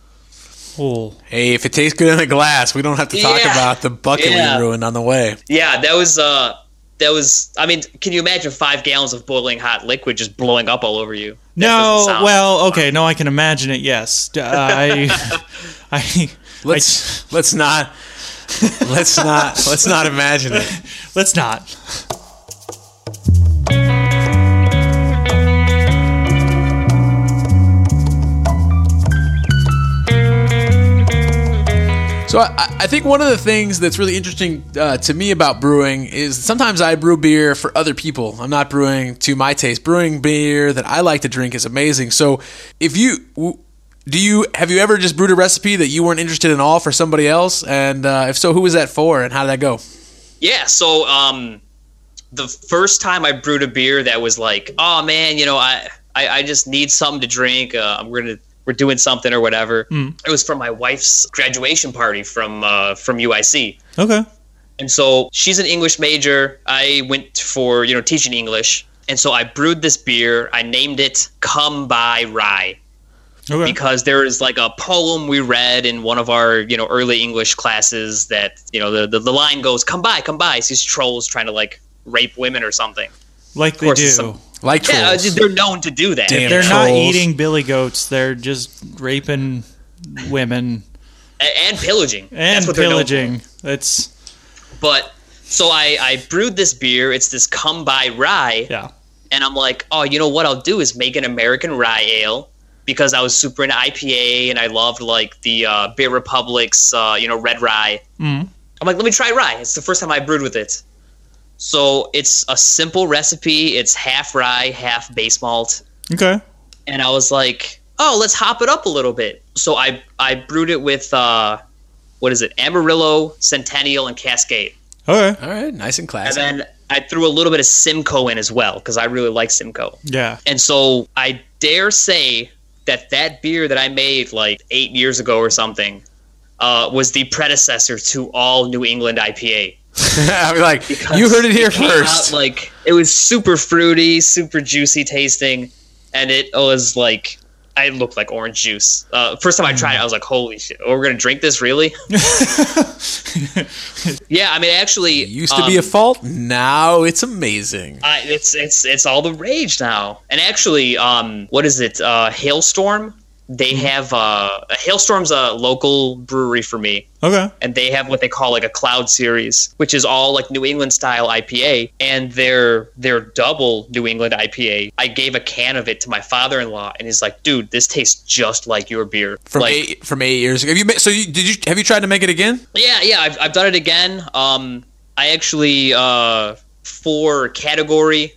Ooh. Hey, if it tastes good in a glass, we don't have to talk about the bucket we ruined on the way. Yeah, that was. I mean, can you imagine 5 gallons of boiling hot liquid just blowing up all over you? No, I can imagine it. Yes, let's not imagine it. Let's not. So I think one of the things that's really interesting to me about brewing is sometimes I brew beer for other people. I'm not brewing to my taste. Brewing beer that I like to drink is amazing. So if have you ever just brewed a recipe that you weren't interested in all for somebody else? And if so, who was that for and how did that go? Yeah, so the first time I brewed a beer that was like, oh man, you know, I just need something to drink. We're doing something or whatever. Mm. It was from my wife's graduation party from UIC. Okay. And so she's an English major. I went for, teaching English. And so I brewed this beer. I named it Come By Rye. Okay. Because there is like a poem we read in one of our, early English classes that, the line goes, come by, come by. It's these trolls trying to like rape women or something. Like they do. Like trolls. Yeah, they're known to do that. Damn, they're not eating billy goats. They're just raping women. And pillaging. That's what pillaging. But so I brewed this beer. It's this Come By Rye. Yeah. And I'm like, oh, you know what I'll do is make an American rye ale because I was super into IPA and I loved like the Beer Republic's, red rye. Mm. I'm like, let me try rye. It's the first time I brewed with it. So it's a simple recipe. It's half rye, half base malt. Okay. And I was like, oh, let's hop it up a little bit. So I brewed it with, Amarillo, Centennial, and Cascade. All right, nice and classic. And then I threw a little bit of Simcoe in as well because I really like Simcoe. Yeah. And so I dare say that beer that I made like 8 years ago or something was the predecessor to all New England IPA. I mean, like because you heard it here first. Out, like it was super fruity, super juicy tasting, and it was like I looked like orange juice. First time I tried it, I was like, "Holy shit! Oh, we're gonna drink this, really?" Yeah, I mean, actually, it used to be a fault. Now it's amazing. It's all the rage now. And actually, Hailstorm. They have Hailstorm's a local brewery for me. Okay. And they have what they call like a cloud series, which is all like New England style IPA. And their double New England IPA, I gave a can of it to my father-in-law, and he's like, "Dude, this tastes just like your beer." From 8 years ago. Have you tried to make it again? Yeah. I've done it again. I actually for category,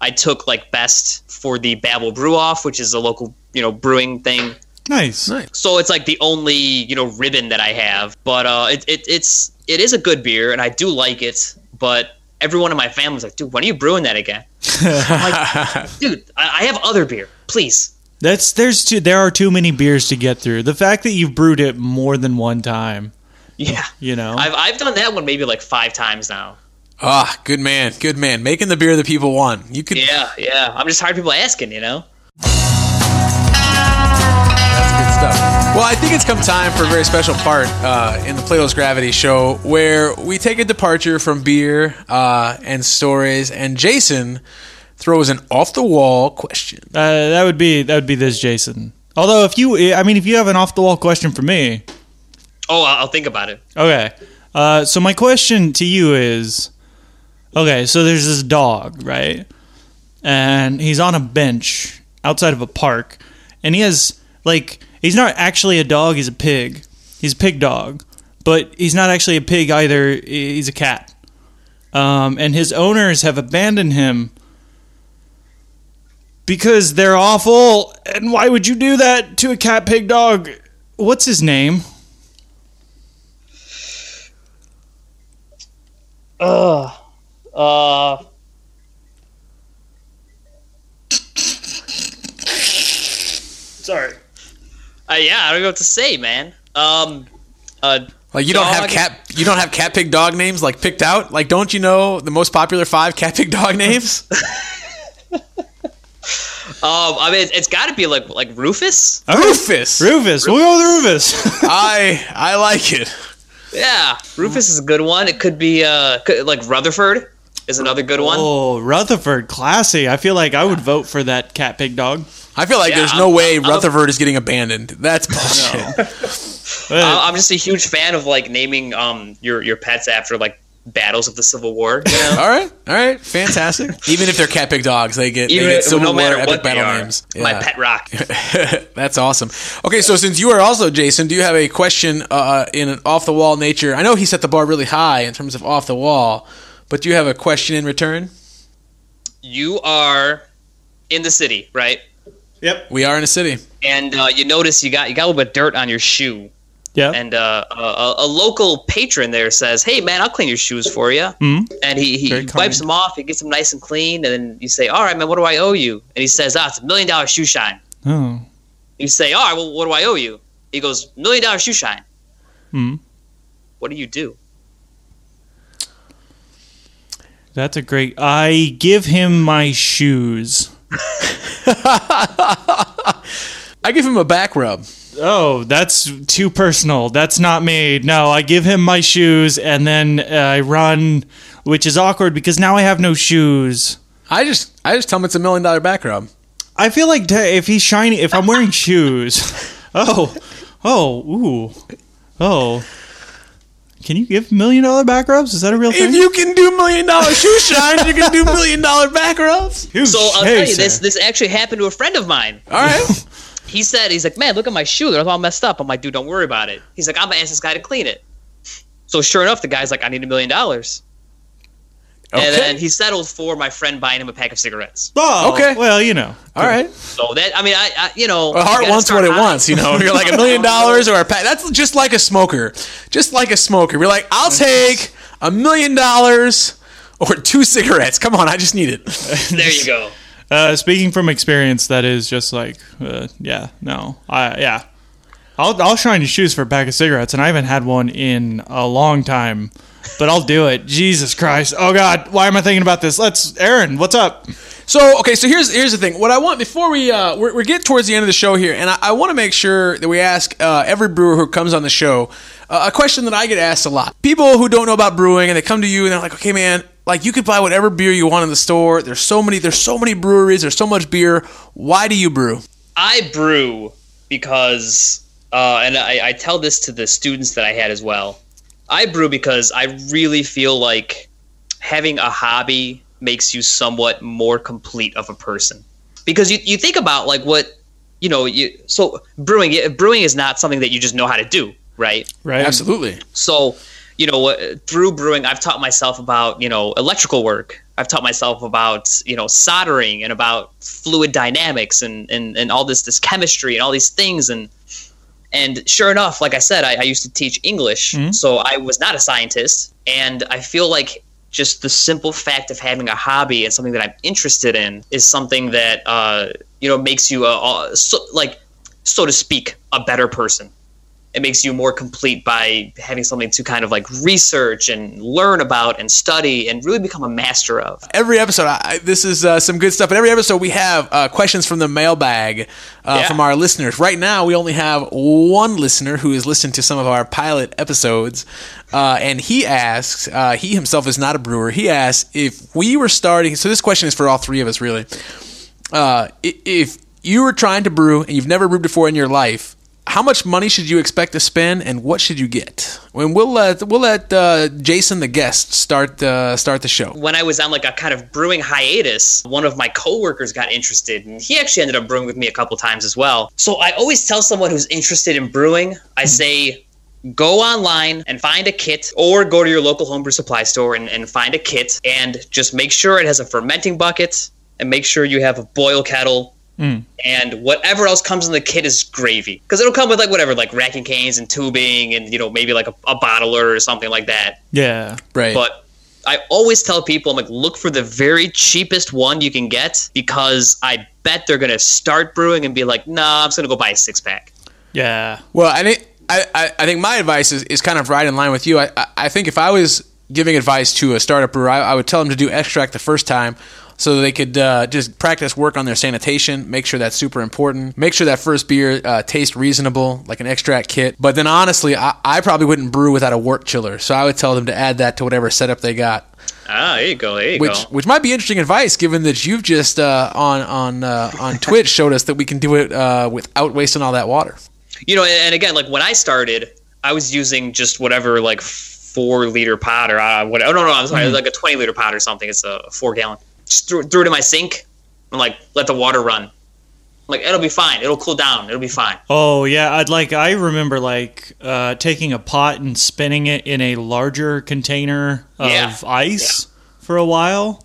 I took like best for the Babel Brew-Off, which is a local brewing thing. Nice. So it's like the only, ribbon that I have. But it is a good beer, and I do like it. But everyone in my family's like, "Dude, when are you brewing that again?" I'm like, "Dude, I have other beer, please." There are too many beers to get through. The fact that you've brewed it more than one time. Yeah. I've done that one maybe like 5 times now. Ah, good man, making the beer that people want. You could. Yeah. I'm just tired of people asking, Well, I think it's come time for a very special part in the Plato's Gravity show where we take a departure from beer and stories, and Jason throws an off-the-wall question. That would be this Jason. Although if you have an off-the-wall question for me, I'll think about it. Okay. So my question to you is, okay, so there's this dog, right? And he's on a bench outside of a park, and he has he's not actually a dog, he's a pig. He's a pig dog. But he's not actually a pig either, he's a cat. And his owners have abandoned him because they're awful. And why would you do that to a cat pig dog? What's his name? Sorry. I don't know what to say, man. You don't have cat pig dog names like picked out. Like, don't you know the most popular 5 cat pig dog names? I mean, it's got to be like Rufus. Rufus. We'll go with Rufus. I like it. Yeah, Rufus is a good one. It could be like Rutherford is another good one. Oh, Rutherford, classy. I feel like I would vote for that cat, pig, dog. I feel like there's no way Rutherford is getting abandoned. That's bullshit. No. I'm just a huge fan of like naming your pets after like battles of the Civil War. You know? All right, fantastic. Even if they're cat, pig, dogs, they get Civil War epic battle names. Yeah. My pet rock. That's awesome. Okay, so since you are also Jason, do you have a question in an off the wall nature? I know he set the bar really high in terms of off the wall, but do you have a question in return? You are in the city, right? Yep, we are in a city, and you notice you got a little bit of dirt on your shoe. Yeah, and a local patron there says, "Hey, man, I'll clean your shoes for you." Mm-hmm. And he wipes them off. He gets them nice and clean. And then you say, "All right, man, what do I owe you?" And he says, "It's $1 million shoe shine." Oh. You say, "All right, well, what do I owe you?" He goes, $1 million shoe shine. Mm-hmm. What do? That's a great. I give him my shoes. I give him a back rub. Oh, that's too personal. That's not me. No, I give him my shoes, and then I run, which is awkward because now I have no shoes. I just tell him it's $1 million back rub. I feel like if he's shiny, if I'm wearing shoes. Can you give $1 million back rubs? Is that a real thing? If you can do $1 million shoe shine, you can do $1 million back rubs. So I'll tell you, this actually happened to a friend of mine. All right. He said, he's like, "Man, look at my shoe. They're all messed up." I'm like, "Dude, don't worry about it." He's like, "I'm going to ask this guy to clean it." So sure enough, the guy's like, "I need $1 million. Okay. And then he settled for my friend buying him a pack of cigarettes. Oh, okay. Well, you know. All right. So that, I mean, I you know. A heart wants what it wants, you know. You're like $1 million or a pack. That's just like a smoker. We're like, "I'll take $1 million or 2 cigarettes. Come on, I just need it." There you go. Speaking from experience, that is just like, I'll shine your shoes for a pack of cigarettes, and I haven't had one in a long time, but I'll do it. Jesus Christ! Oh God, why am I thinking about this? Aaron, what's up? So okay, so here's the thing. What I want before we get towards the end of the show here, and I want to make sure that we ask every brewer who comes on the show a question that I get asked a lot. People who don't know about brewing and they come to you and they're like, "Okay, man. Like, you could buy whatever beer you want in the store. There's so many breweries. There's so much beer. Why do you brew?" I brew because, and I tell this to the students that I had as well. I brew because I really feel like having a hobby makes you somewhat more complete of a person. Because you think about like what, you know, so brewing is not something that you just know how to do, right? Right. Absolutely. So, you know, through brewing, I've taught myself about, you know, electrical work. I've taught myself about, you know, soldering and about fluid dynamics and all this chemistry and all these things. And sure enough, like I said, I used to teach English, so I was not a scientist. And I feel like just the simple fact of having a hobby and something that I'm interested in is something that, you know, makes you, so to speak, a better person. It makes you more complete by having something to kind of like research and learn about and study and really become a master of. Every episode, this is some good stuff. But every episode, we have questions from the mailbag from our listeners. Right now, we only have one listener who has listened to some of our pilot episodes. And he asks, he himself is not a brewer. He asks if we were starting. So this question is for all three of us, really. If you were trying to brew and you've never brewed before in your life, how much money should you expect to spend, and what should you get? And we'll let Jason, the guest, start the show. When I was on like a kind of brewing hiatus, one of my coworkers got interested, and he actually ended up brewing with me a couple times as well. So I always tell someone who's interested in brewing, I say, go online and find a kit, or go to your local homebrew supply store and find a kit, and just make sure it has a fermenting bucket, and make sure you have a boil kettle. And whatever else comes in the kit is gravy, because it'll come with like whatever, like racking canes and tubing and, you know, maybe like a bottler or something like that. Yeah, right. But I always tell people, I'm like, look for the very cheapest one you can get, because I bet they're going to start brewing and be like, nah, I'm just going to go buy a 6-pack. Yeah. Well, I think my advice is kind of right in line with you. I think if I was giving advice to a startup brewer, I would tell them to do extract the first time. so they could just practice work on their sanitation, make sure that's super important, make sure that first beer tastes reasonable, like an extract kit. But then honestly, I probably wouldn't brew without a wort chiller, so I would tell them to add that to whatever setup they got. Ah, there you go, Which might be interesting advice, given that you've just on Twitch showed us that we can do it without wasting all that water. You know, and again, like when I started, I was using just whatever, like 4 liter pot or whatever. No, I'm sorry, like a 20 liter pot or something. It's a 4 gallon. Just threw it in my sink and like let the water run. Like, it'll be fine. It'll cool down. It'll be fine. Oh, yeah. I remember, taking a pot and spinning it in a larger container of ice for a while.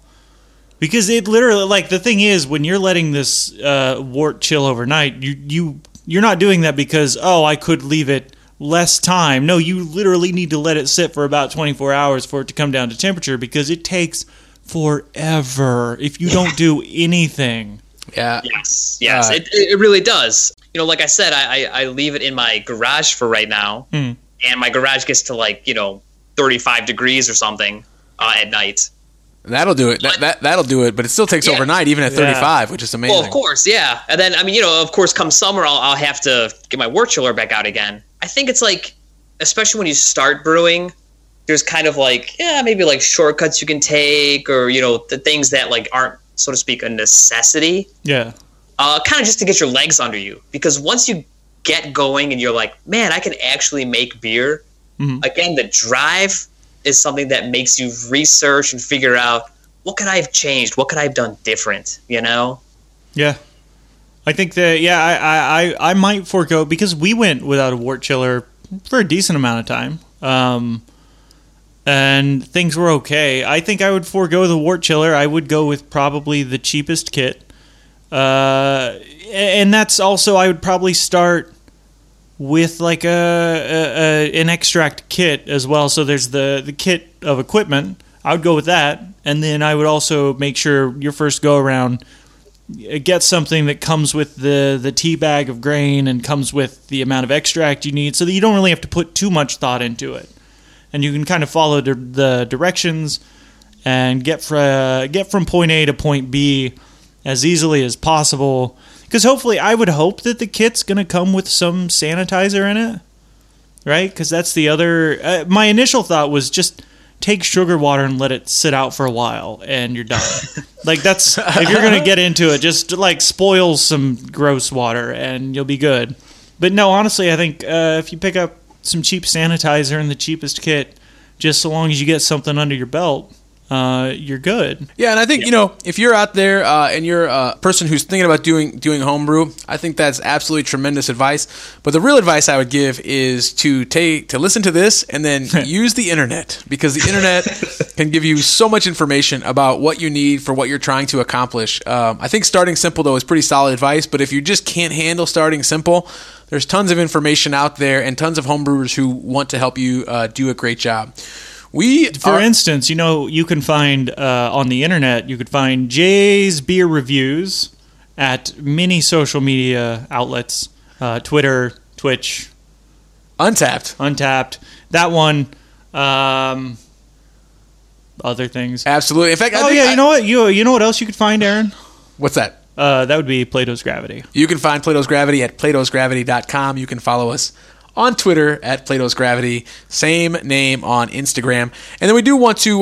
Because it literally, the thing is, when you're letting this wort chill overnight, you're not doing that because, I could leave it less time. No, you literally need to let it sit for about 24 hours for it to come down to temperature because it takes forever if you don't do anything. Yeah. Yes. It really does. You know, like I said, I leave it in my garage for right now, and my garage gets to 35 degrees or something at night. That'll do it. That'll do it. But it still takes overnight, even at 35, which is amazing. Well, of course, yeah. And then of course, come summer, I'll have to get my wort chiller back out again. I think it's especially when you start brewing, there's kind of maybe shortcuts you can take, or the things that aren't, so to speak, a necessity. Yeah. Kind of just to get your legs under you. Because once you get going and you're like, man, I can actually make beer. Mm-hmm. Again, the drive is something that makes you research and figure out, what could I have changed? What could I have done different? You know? Yeah. I think that, I might forego, because we went without a wort chiller for a decent amount of time. And things were okay. I think I would forego the wort chiller. I would go with probably the cheapest kit. And that's also, I would probably start with an extract kit as well. So there's the kit of equipment. I would go with that. And then I would also make sure your first go around, get something that comes with the tea bag of grain and comes with the amount of extract you need so that you don't really have to put too much thought into it. And you can kind of follow the directions and get from point A to point B as easily as possible. Because hopefully, I would hope that the kit's going to come with some sanitizer in it, right? Because that's the other... my initial thought was just take sugar water and let it sit out for a while, and you're done. That's... If you're going to get into it, just, spoil some gross water, and you'll be good. But no, honestly, I think if you pick up some cheap sanitizer and the cheapest kit, just so long as you get something under your belt, you're good. Yeah, and I think, if you're out there and you're a person who's thinking about doing homebrew, I think that's absolutely tremendous advice. But the real advice I would give is to listen to this and then use the internet, because the internet can give you so much information about what you need for what you're trying to accomplish. I think starting simple, though, is pretty solid advice, but if you just can't handle starting simple, there's tons of information out there and tons of homebrewers who want to help you do a great job. For instance, you can find on the internet, you could find Jay's Beer Reviews at many social media outlets, Twitter, Twitch. Untappd. That one. Other things. Absolutely. In fact, you know what else you could find, Aaron? What's that? That would be Plato's Gravity. You can find Plato's Gravity at platosgravity.com. You can follow us on Twitter at Plato's Gravity. Same name on Instagram. And then we do want to,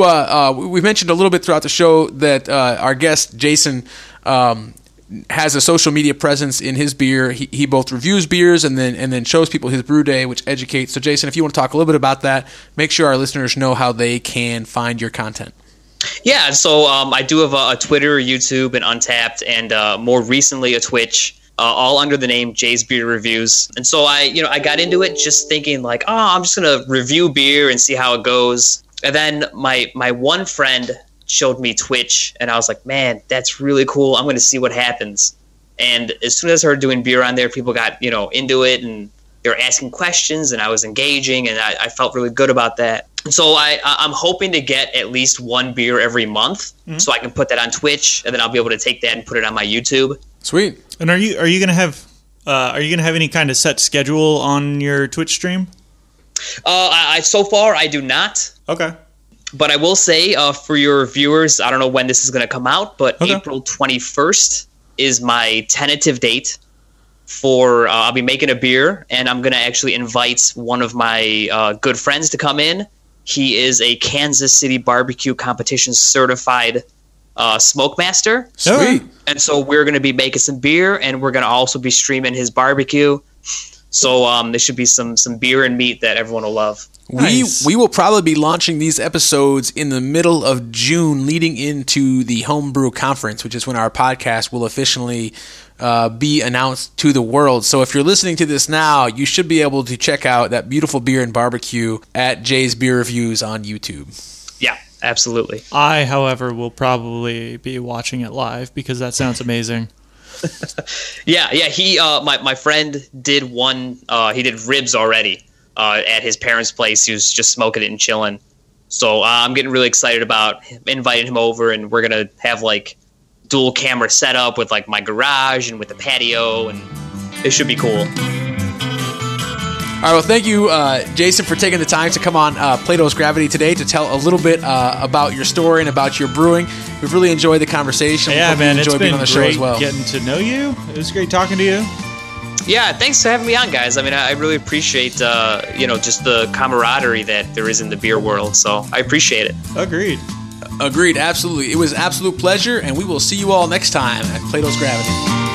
we mentioned a little bit throughout the show that our guest, Jason, has a social media presence in his beer. He both reviews beers and then shows people his brew day, which educates. So, Jason, if you want to talk a little bit about that, make sure our listeners know how they can find your content. Yeah, so I do have a Twitter, YouTube, and Untappd, and more recently a Twitch, all under the name Jay's Beer Reviews. And so I got into it just thinking I'm just gonna review beer and see how it goes. And then my one friend showed me Twitch, and I was like, man, that's really cool. I'm gonna see what happens. And as soon as I started doing beer on there, people got into it, and they were asking questions, and I was engaging, and I felt really good about that. And so I'm hoping to get at least one beer every month, so I can put that on Twitch, and then I'll be able to take that and put it on my YouTube. Sweet. And are you gonna have any kind of set schedule on your Twitch stream? So far I do not. Okay. But I will say, for your viewers, I don't know when this is going to come out, but okay. April 21st is my tentative date for, I'll be making a beer, and I'm going to actually invite one of my good friends to come in. He is a Kansas City Barbecue Competition certified smoke master. Sweet. And so we're going to be making some beer, and we're going to also be streaming his barbecue. So there should be some beer and meat that everyone will love. Nice. We will probably be launching these episodes in the middle of June, leading into the Homebrew Conference, which is when our podcast will officially be announced to the world. So if you're listening to this now, you should be able to check out that beautiful beer and barbecue at Jay's Beer Reviews on YouTube. Yeah, absolutely. I, however, will probably be watching it live because that sounds amazing. Yeah. He, my friend, did one. He did ribs already at his parents' place. He was just smoking it and chilling. So I'm getting really excited about inviting him over, and we're gonna have like dual camera setup with like my garage and with the patio, and it should be cool. All right, well, thank you, Jason, for taking the time to come on Plato's Gravity today to tell a little bit about your story and about your brewing. We've really enjoyed the conversation. Yeah, man, it's been great getting to know you. It was great talking to you. Yeah, thanks for having me on, guys. I mean, I really appreciate, just the camaraderie that there is in the beer world, so I appreciate it. Agreed, absolutely. It was an absolute pleasure, and we will see you all next time at Plato's Gravity.